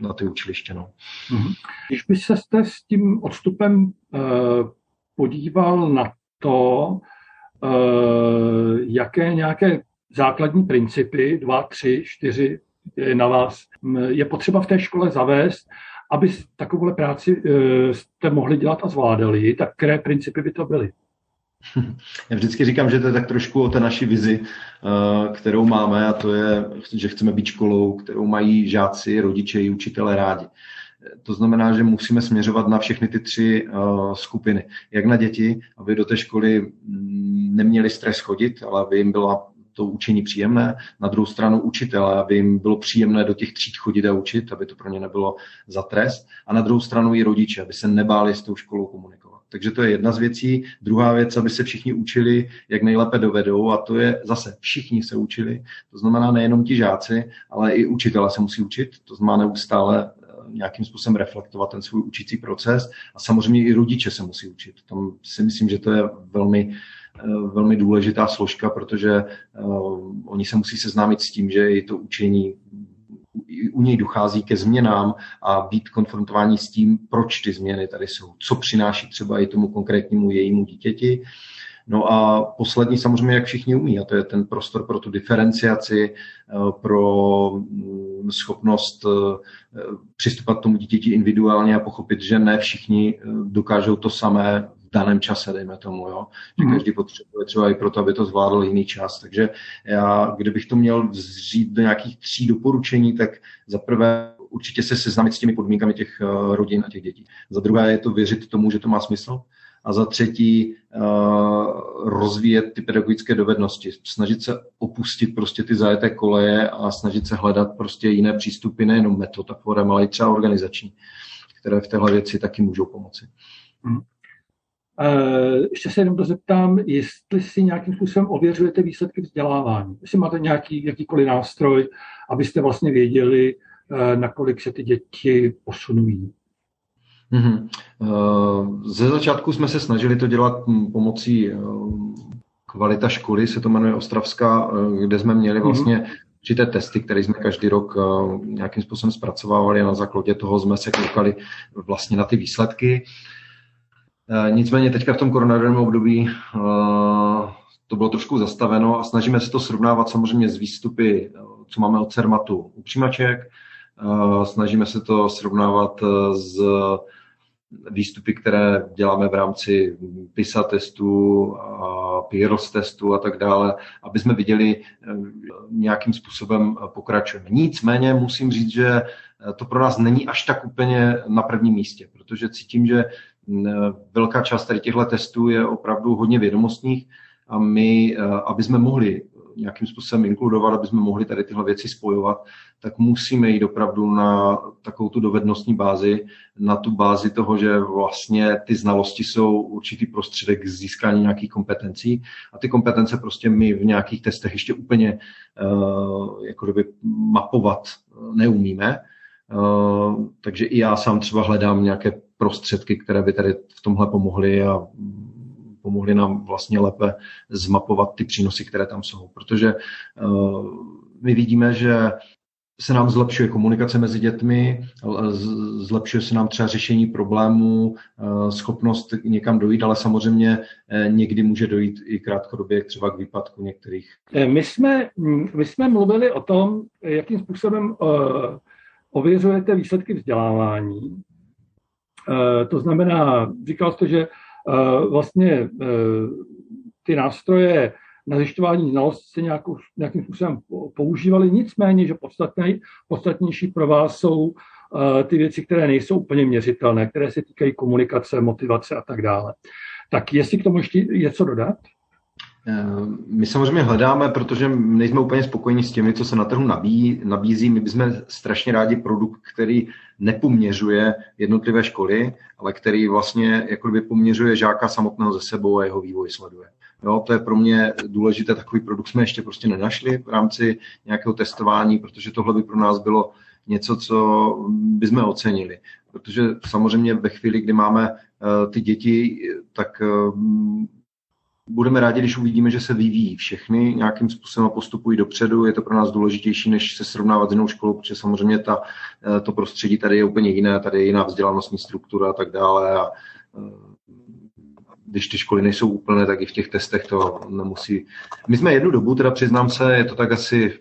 na ty učiliště. No. Mhm. Když byste se s tím odstupem eh, podíval na to, eh, jaké nějaké základní principy, dva, tři, čtyři, na vás, je potřeba v té škole zavést, aby takovouhle práci jste mohli dělat a zvládali, tak které principy by to byly? Já vždycky říkám, že to je tak trošku o té naší vizi, kterou máme, a to je, že chceme být školou, kterou mají žáci, rodiče i učitelé rádi. To znamená, že musíme směřovat na všechny ty tři uh, skupiny. Jak na děti, aby do té školy neměli stres chodit, ale aby jim byla to učení příjemné, na druhou stranu učitele, aby jim bylo příjemné do těch tříd chodit a učit, aby to pro ně nebylo za trest, a na druhou stranu i rodiče, aby se nebáli s tou školou komunikovat. Takže to je jedna z věcí. Druhá věc, aby se všichni učili, jak nejlépe dovedou, a to je zase všichni se učili. To znamená nejenom ti žáci, ale i učitelé se musí učit. To znamená neustále nějakým způsobem reflektovat ten svůj učící proces a samozřejmě i rodiče se musí učit. Tam si myslím, že to je velmi, velmi důležitá složka, protože oni se musí seznámit s tím, že i to učení, u něj dochází ke změnám a být konfrontováni s tím, proč ty změny tady jsou, co přináší třeba i tomu konkrétnímu jejímu dítěti. No a poslední samozřejmě, jak všichni umí, a to je ten prostor pro tu diferenciaci, pro schopnost přistupovat k tomu dítěti individuálně a pochopit, že ne všichni dokážou to samé v daném čase, dejme tomu, jo? Že každý potřebuje třeba i proto, aby to zvládl jiný čas. Takže já, kdybych to měl vzít do nějakých tří doporučení, tak za prvé určitě se seznámit s těmi podmínkami těch rodin a těch dětí. Za druhé je to věřit tomu, že to má smysl. A za třetí rozvíjet ty pedagogické dovednosti, snažit se opustit prostě ty zajeté koleje a snažit se hledat prostě jiné přístupy, nejenom metod a forem, ale i třeba organizační, které v téhle věci taky můžou pomoci. Hmm. Uh, ještě se jenom dozeptám, jestli si nějakým způsobem ověřujete výsledky vzdělávání, jestli máte nějaký jakýkoliv nástroj, abyste vlastně věděli, uh, nakolik se ty děti posunují. Mm-hmm. Ze začátku jsme se snažili to dělat pomocí Kvalita školy, se to jmenuje Ostravská, kde jsme měli vlastně určité testy, které jsme každý rok nějakým způsobem zpracovávali a na základě toho jsme se koukali vlastně na ty výsledky. Nicméně teďka v tom koronavirovém období to bylo trošku zastaveno a snažíme se to srovnávat samozřejmě s výstupy, co máme od CERMATu u přijímaček. Snažíme se to srovnávat s výstupy, které děláme v rámci PISA testu a PIRLS testu a tak dále, aby jsme viděli, nějakým způsobem pokračujeme. Nicméně musím říct, že to pro nás není až tak úplně na prvním místě, protože cítím, že velká část tady těchto testů je opravdu hodně vědomostních a my, aby jsme mohli nějakým způsobem inkludovat, aby jsme mohli tady tyhle věci spojovat, tak musíme jít opravdu na takovou tu dovednostní bázi, na tu bázi toho, že vlastně ty znalosti jsou určitý prostředek k získání nějakých kompetencí a ty kompetence prostě my v nějakých testech ještě úplně uh, jako doby mapovat neumíme. Uh, takže i já sám třeba hledám nějaké prostředky, které by tady v tomhle pomohly a pomohli nám vlastně lépe zmapovat ty přínosy, které tam jsou. Protože uh, my vidíme, že se nám zlepšuje komunikace mezi dětmi, zlepšuje se nám třeba řešení problémů, uh, schopnost někam dojít, ale samozřejmě uh, někdy může dojít i krátkodobě třeba k výpadku některých. My jsme, my jsme mluvili o tom, jakým způsobem uh, ověřujete výsledky vzdělávání. Uh, to znamená, říkal jste, že vlastně ty nástroje na zjišťování znalostí se nějakou, nějakým způsobem používaly, nicméně, že podstatnej, podstatnější pro vás jsou ty věci, které nejsou úplně měřitelné, které se týkají komunikace, motivace a tak dále. Tak jestli k tomu ještě je co dodat? My samozřejmě hledáme, protože nejsme úplně spokojeni s těmi, co se na trhu nabí, nabízí. My bychom strašně rádi produkt, který nepoměřuje jednotlivé školy, ale který vlastně jakoby poměřuje žáka samotného ze sebou a jeho vývoj sleduje. Jo, to je pro mě důležité, takový produkt jsme ještě prostě nenašli v rámci nějakého testování, protože tohle by pro nás bylo něco, co bychom ocenili. Protože samozřejmě ve chvíli, kdy máme uh, ty děti, tak... Uh, Budeme rádi, když uvidíme, že se vyvíjí všechny, nějakým způsobem postupují dopředu. Je to pro nás důležitější, než se srovnávat s jinou školou, protože samozřejmě ta, to prostředí tady je úplně jiné, tady je jiná vzdělanostní struktura a tak dále. A když ty školy nejsou úplné, tak i v těch testech to nemusí. My jsme jednu dobu, teda přiznám se, je to tak asi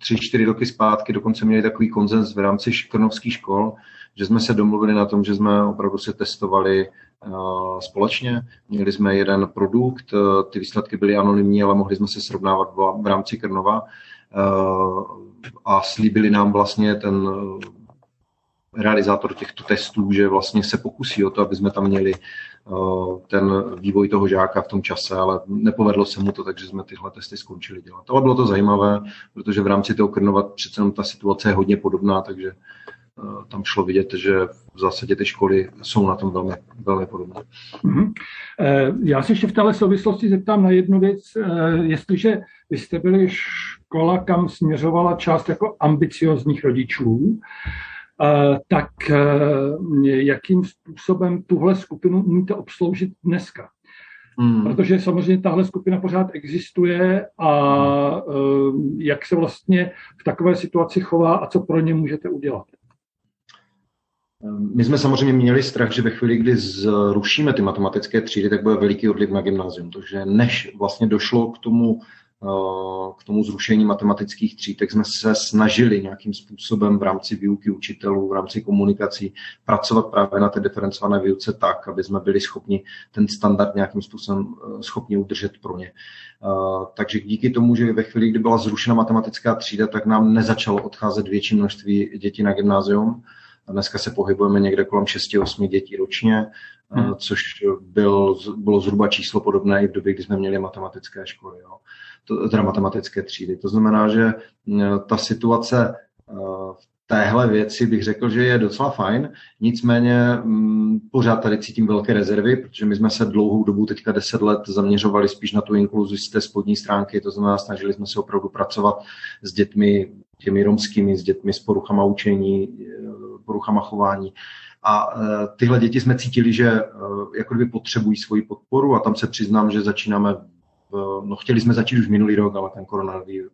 tři, čtyři roky zpátky, dokonce měli takový konsenz v rámci krnovských škol, že jsme se domluvili na tom, že jsme opravdu se testovali uh, společně. Měli jsme jeden produkt, uh, ty výsledky byly anonymní, ale mohli jsme se srovnávat v, v rámci Krnova uh, a slíbili nám vlastně ten uh, realizátor těchto testů, že vlastně se pokusí o to, aby jsme tam měli uh, ten vývoj toho žáka v tom čase, ale nepovedlo se mu to, takže jsme tyhle testy skončili dělat. Ale bylo to zajímavé, protože v rámci toho Krnova přece jenom ta situace je hodně podobná, takže tam šlo vidět, že v zásadě ty školy jsou na tom velmi, velmi podobné. Mm-hmm. Já se ještě v téhle souvislosti zeptám na jednu věc. Jestliže vy jste byli škola, kam směřovala část jako ambiciozních rodičů, tak jakým způsobem tuhle skupinu umíte obsloužit dneska? Hmm. Protože samozřejmě tahle skupina pořád existuje a jak se vlastně v takové situaci chová a co pro ně můžete udělat? My jsme samozřejmě měli strach, že ve chvíli, kdy zrušíme ty matematické třídy, tak bude veliký odliv na gymnázium. Takže než vlastně došlo k tomu, k tomu zrušení matematických tříd, tak jsme se snažili nějakým způsobem v rámci výuky učitelů, v rámci komunikací pracovat právě na té diferencované výuce tak, aby jsme byli schopni ten standard nějakým způsobem schopni udržet pro ně. Takže díky tomu, že ve chvíli, kdy byla zrušena matematická třída, tak nám nezačalo odcházet větší množství dětí na gymnázium. Dneska se pohybujeme někde kolem šest osm dětí ročně, hmm. což byl, bylo zhruba číslo podobné i v době, kdy jsme měli matematické školy, jo. To, teda matematické třídy. To znamená, že ta situace v téhle věci bych řekl, že je docela fajn, nicméně m, pořád tady cítím velké rezervy, protože my jsme se dlouhou dobu, teďka deset let, zaměřovali spíš na tu inkluzi z té spodní stránky, to znamená, snažili jsme se opravdu pracovat s dětmi, těmi romskými, s dětmi s poruchama učení, poruchama chování. A tyhle děti jsme cítili, že jako kdyby potřebují svoji podporu a tam se přiznám, že začínáme, v, no chtěli jsme začít už minulý rok, ale ten koronavir,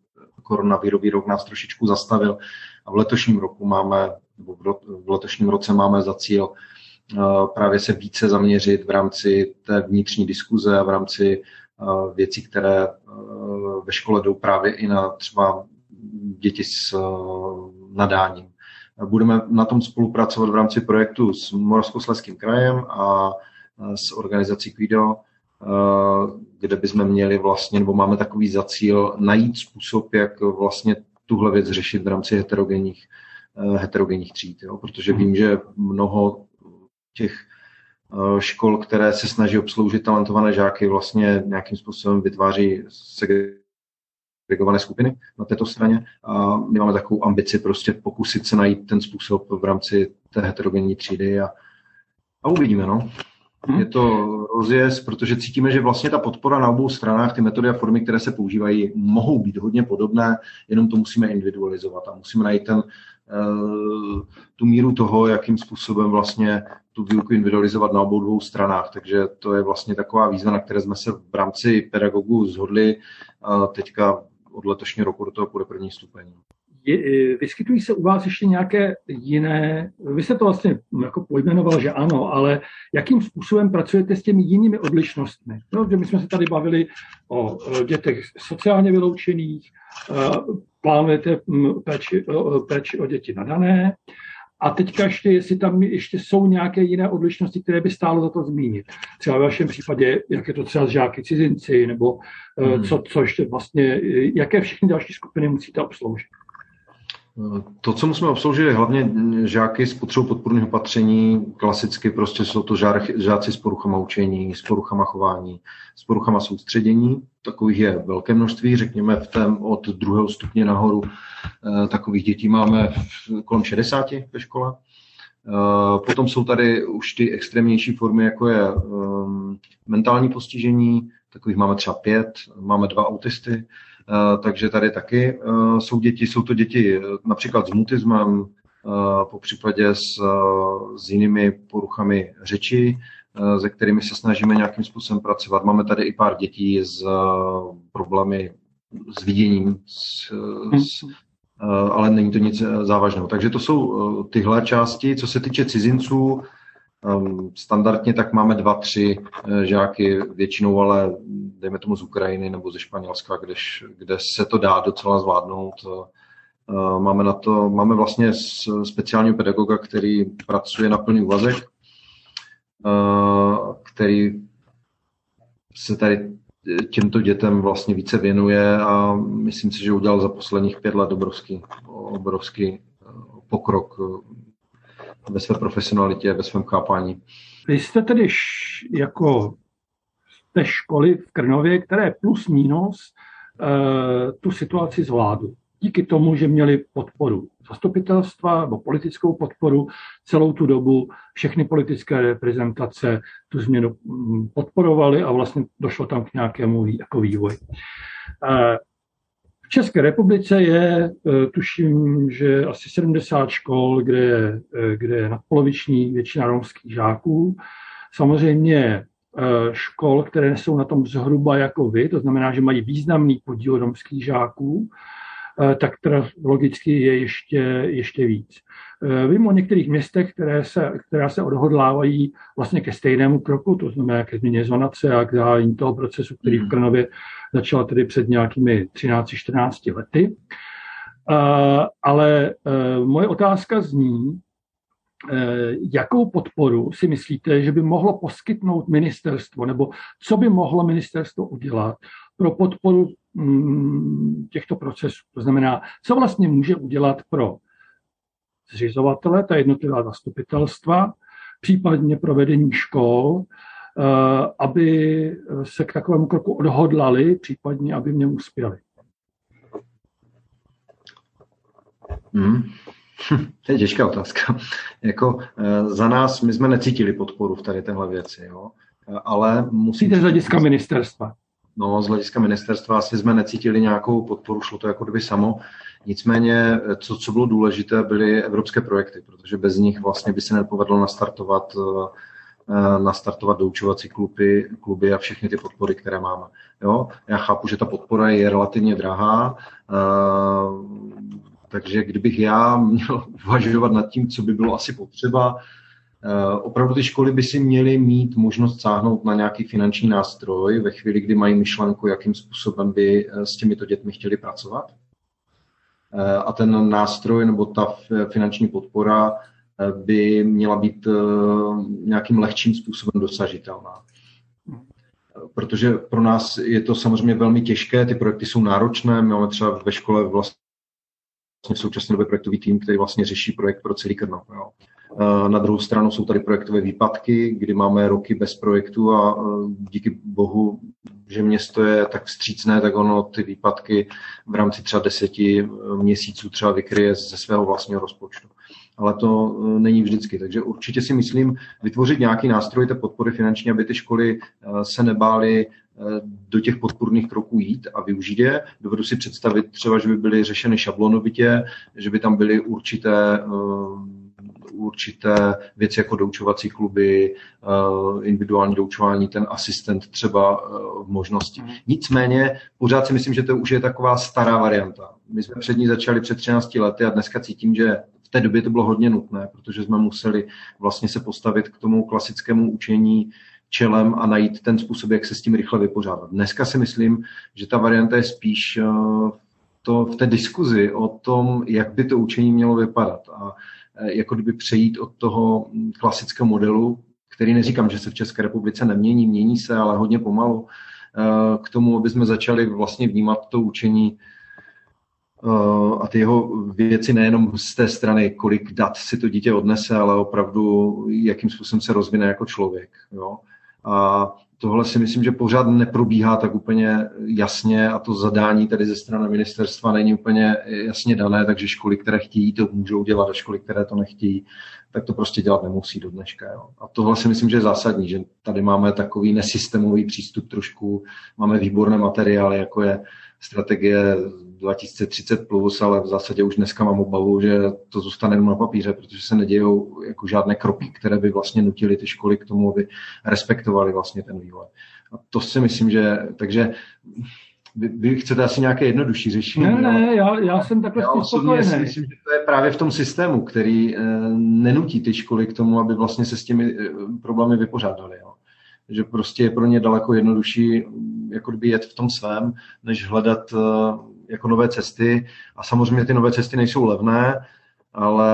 koronavirový rok nás trošičku zastavil a v letošním roku máme, nebo v letošním roce máme za cíl právě se více zaměřit v rámci té vnitřní diskuze a v rámci věcí, které ve škole jdou právě i na třeba děti s nadáním. Budeme na tom spolupracovat v rámci projektu s Moravskoslezským krajem a s organizací Kvido, kde bychom měli vlastně, nebo máme takový za cíl najít způsob, jak vlastně tuhle věc řešit v rámci heterogenních, heterogenních tříd, jo? Protože vím, že mnoho těch škol, které se snaží obsloužit talentované žáky, vlastně nějakým způsobem vytváří segregaci agregované skupiny na této straně a my máme takovou ambici prostě pokusit se najít ten způsob v rámci té heterogenní třídy a, a uvidíme, no. Hmm. Je to rozjezd, protože cítíme, že vlastně ta podpora na obou stranách, ty metody a formy, které se používají, mohou být hodně podobné, jenom to musíme individualizovat a musíme najít ten, tu míru toho, jakým způsobem vlastně tu výuku individualizovat na obou dvou stranách. Takže to je vlastně taková výzva, na které jsme se v rámci pedagogů shodli teďka od letošního roku do toho půjde první stupeň. Je, vyskytují se u vás ještě nějaké jiné, vy jste to vlastně jako pojmenoval, že ano, ale jakým způsobem pracujete s těmi jinými odlišnostmi? No, že my jsme se tady bavili o dětech sociálně vyloučených, plánujete péči, péči o děti nadané a teďka ještě, jestli tam ještě jsou nějaké jiné odlišnosti, které by stálo za to zmínit. Třeba v vašem případě, jak je to třeba s žáky cizinci, nebo hmm. co, co ještě vlastně, jaké všechny další skupiny musíte obsloužit? To, co musíme obsloužit, je hlavně žáky s potřebou podpůrných opatření. Klasicky prostě jsou to žáci s poruchama učení, s poruchama chování, s poruchama soustředění. Takových je velké množství, řekněme v tém od druhého stupně nahoru. Takových dětí máme kolem šedesáti ve škole. Potom jsou tady už ty extrémnější formy, jako je mentální postižení. Takových máme třeba pět, máme dva autisty. Takže tady taky jsou děti, jsou to děti například s mutismem, po případě s, s jinými poruchami řeči, se kterými se snažíme nějakým způsobem pracovat. Máme tady i pár dětí s problémy s viděním, s, s, ale není to nic závažného. Takže to jsou tyhle části. Co se týče cizinců, standardně tak máme dva, tři žáky, většinou ale dejme tomu z Ukrajiny nebo ze Španělska, kdež, kde se to dá docela zvládnout. Máme na to, máme vlastně speciálního pedagoga, který pracuje na plný úvazek, který se tady těmto dětem vlastně více věnuje a myslím si, že udělal za posledních pět let obrovský, obrovský pokrok ve své profesionalitě, ve svém chápání. Vy jste tedy š, jako té školy v Krnově, které plus minus e, tu situaci zvládly. díky tomu, že měli podporu zastupitelstva nebo politickou podporu celou tu dobu, všechny politické reprezentace tu změnu podporovaly a vlastně došlo tam k nějakému jako vývoji. V České republice je, tuším, že asi sedmdesát škol, kde je, kde je nadpoloviční většina romských žáků. Samozřejmě škol, které jsou na tom zhruba jako vy, to znamená, že mají významný podíl romských žáků, tak teda logicky je ještě, ještě víc. Vím o některých městech, které se, která se odhodlávají vlastně ke stejnému kroku, to znamená ke změně zonace a k zahájení toho procesu, který v Krnově začal tedy před nějakými třináct čtrnáct lety. Ale moje otázka zní, jakou podporu si myslíte, že by mohlo poskytnout ministerstvo, nebo co by mohlo ministerstvo udělat pro podporu těchto procesů. To znamená, co vlastně může udělat pro zřizovatele, ta jednotlivá zastupitelstva, případně pro vedení škol, aby se k takovému kroku odhodlali, případně aby v něm uspěli. Hmm. To je těžká otázka. Jako, za nás, my jsme necítili podporu v tady téhle věci, jo? Ale musíte z hlediska ministerstva. No, z hlediska ministerstva asi jsme necítili nějakou podporu, šlo to jako kdyby samo. Nicméně, co, co bylo důležité, byly evropské projekty, protože bez nich vlastně by se nepovedlo nastartovat, nastartovat doučovací kluby, kluby a všechny ty podpory, které máme. Jo? Já chápu, že ta podpora je relativně drahá, takže kdybych já měl uvažovat nad tím, co by bylo asi potřeba, opravdu ty školy by si měly mít možnost sáhnout na nějaký finanční nástroj ve chvíli, kdy mají myšlenku, jakým způsobem by s těmito dětmi chtěli pracovat. A ten nástroj nebo ta finanční podpora by měla být nějakým lehčím způsobem dosažitelná. Protože pro nás je to samozřejmě velmi těžké, ty projekty jsou náročné, máme třeba ve škole vlastně v současné době projektový tým, který vlastně řeší projekt pro celý Krnov. Na druhou stranu jsou tady projektové výpadky, kdy máme roky bez projektu a díky bohu, že město je tak vstřícné, tak ono ty výpadky v rámci třeba deseti měsíců třeba vykryje ze svého vlastního rozpočtu. Ale to není vždycky, takže určitě si myslím vytvořit nějaký nástroj té podpory finanční, aby ty školy se nebály do těch podpůrných kroků jít a využít je. Dovedu si představit třeba, že by byly řešeny šablonovitě, že by tam byly určité, určité věci jako doučovací kluby, individuální doučování, ten asistent třeba v možnosti. Nicméně pořád si myslím, že to už je taková stará varianta. My jsme před ní začali před třinácti lety a dneska cítím, že v té době to bylo hodně nutné, protože jsme museli vlastně se postavit k tomu klasickému učení čelem a najít ten způsob, jak se s tím rychle vypořádat. Dneska si myslím, že ta varianta je spíš to v té diskuzi o tom, jak by to učení mělo vypadat a jako kdyby přejít od toho klasického modelu, který neříkám, že se v České republice nemění, mění se, ale hodně pomalu, k tomu, aby jsme začali vlastně vnímat to učení a ty jeho věci nejenom z té strany, kolik dat si to dítě odnese, ale opravdu, jakým způsobem se rozvine jako člověk. Jo? A tohle si myslím, že pořád neprobíhá tak úplně jasně a to zadání tady ze strany ministerstva není úplně jasně dané, takže školy, které chtějí, to můžou dělat a školy, které to nechtějí, tak to prostě dělat nemusí do dneška. Jo? A tohle si myslím, že je zásadní, že tady máme takový nesystémový přístup trošku, máme výborné materiály, jako je strategie dva tisíce třicet plus, ale v zásadě už dneska mám obavu, že to zůstane jenom na papíře, protože se nedějou jako žádné kroky, které by vlastně nutily ty školy k tomu, aby respektovali vlastně ten vývoj. A to si myslím, že... Takže vy, vy chcete asi nějaké jednodušší řešení. Ne, ne, já, já jsem takhle spokojený. Já si myslím, že to je právě v tom systému, který eh, nenutí ty školy k tomu, aby vlastně se s těmi eh, problémy vypořádali. Jo. Že prostě je pro ně daleko jednodušší jako kdyby jet v tom svém, než hledat eh, jako nové cesty a samozřejmě ty nové cesty nejsou levné, ale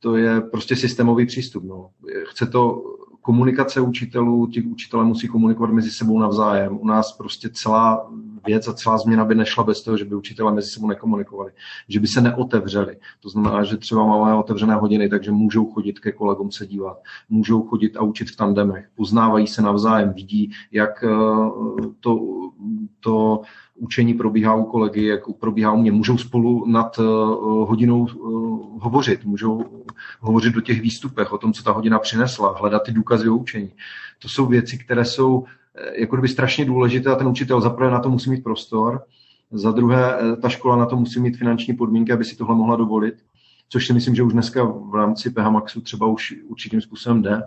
to je prostě systémový přístup. No. Chce to komunikace učitelů, ti učitelé musí komunikovat mezi sebou navzájem. U nás prostě celá věc a celá změna by nešla bez toho, že by učitelé mezi sebou nekomunikovali, že by se neotevřeli. To znamená, že třeba máme otevřené hodiny, takže můžou chodit ke kolegům se dívat, můžou chodit a učit v tandemech, poznávají se navzájem, vidí, jak to, to učení probíhá u kolegy, jak probíhá u mě. Můžou spolu nad hodinou hovořit, můžou hovořit o těch výstupech, o tom, co ta hodina přinesla, hledat ty důkazy o učení. To jsou věci, které jsou jako kdyby strašně důležité a ten učitel zaprvé na to musí mít prostor, za druhé ta škola na to musí mít finanční podmínky, aby si tohle mohla dovolit, což si myslím, že už dneska v rámci PHMAXu třeba už určitým způsobem jde.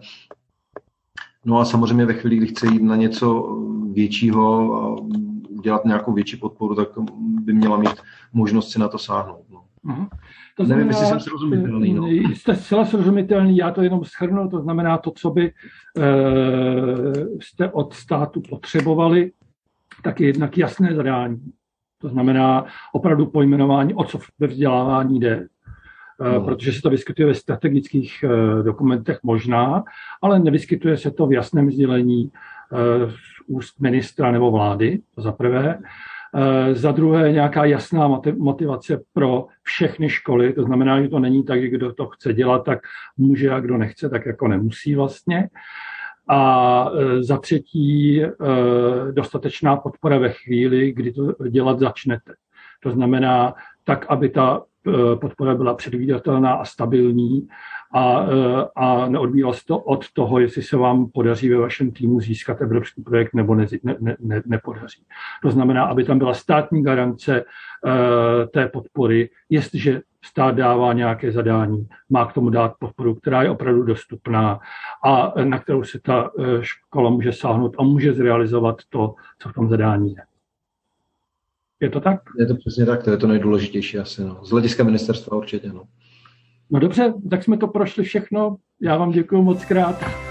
No a samozřejmě ve chvíli, kdy chce jít na něco většího a udělat nějakou větší podporu, tak by měla mít možnost si na to sáhnout. No. To znamená, nevím, jestli jsem srozumitelný. No. Jste zcela srozumitelný, já to jenom shrnu, to znamená to, co by e, jste od státu potřebovali, tak je jednak jasné zadání. To znamená opravdu pojmenování, o co ve vzdělávání jde. No. Protože se to vyskytuje ve strategických e, dokumentech možná, ale nevyskytuje se to v jasném sdělení e, z úst ministra nebo vlády, to za prvé. E, za druhé nějaká jasná motivace pro všechny školy, to znamená, že to není tak, že kdo to chce dělat, tak může a kdo nechce, tak jako nemusí vlastně. A e, za třetí e, dostatečná podpora ve chvíli, kdy to dělat začnete. To znamená tak, aby ta podpora byla předvídatelná a stabilní a, a neodvíjelo se to od toho, jestli se vám podaří ve vašem týmu získat evropský projekt nebo ne, ne, ne, nepodaří. To znamená, aby tam byla státní garance uh, té podpory, jestliže stát dává nějaké zadání, má k tomu dát podporu, která je opravdu dostupná a na kterou se ta škola může sáhnout a může zrealizovat to, co v tom zadání je. Je to tak? Je to přesně tak, to je to nejdůležitější asi. No. Z hlediska ministerstva určitě. No. no dobře, tak jsme to prošli všechno. Já vám děkuju moc krát.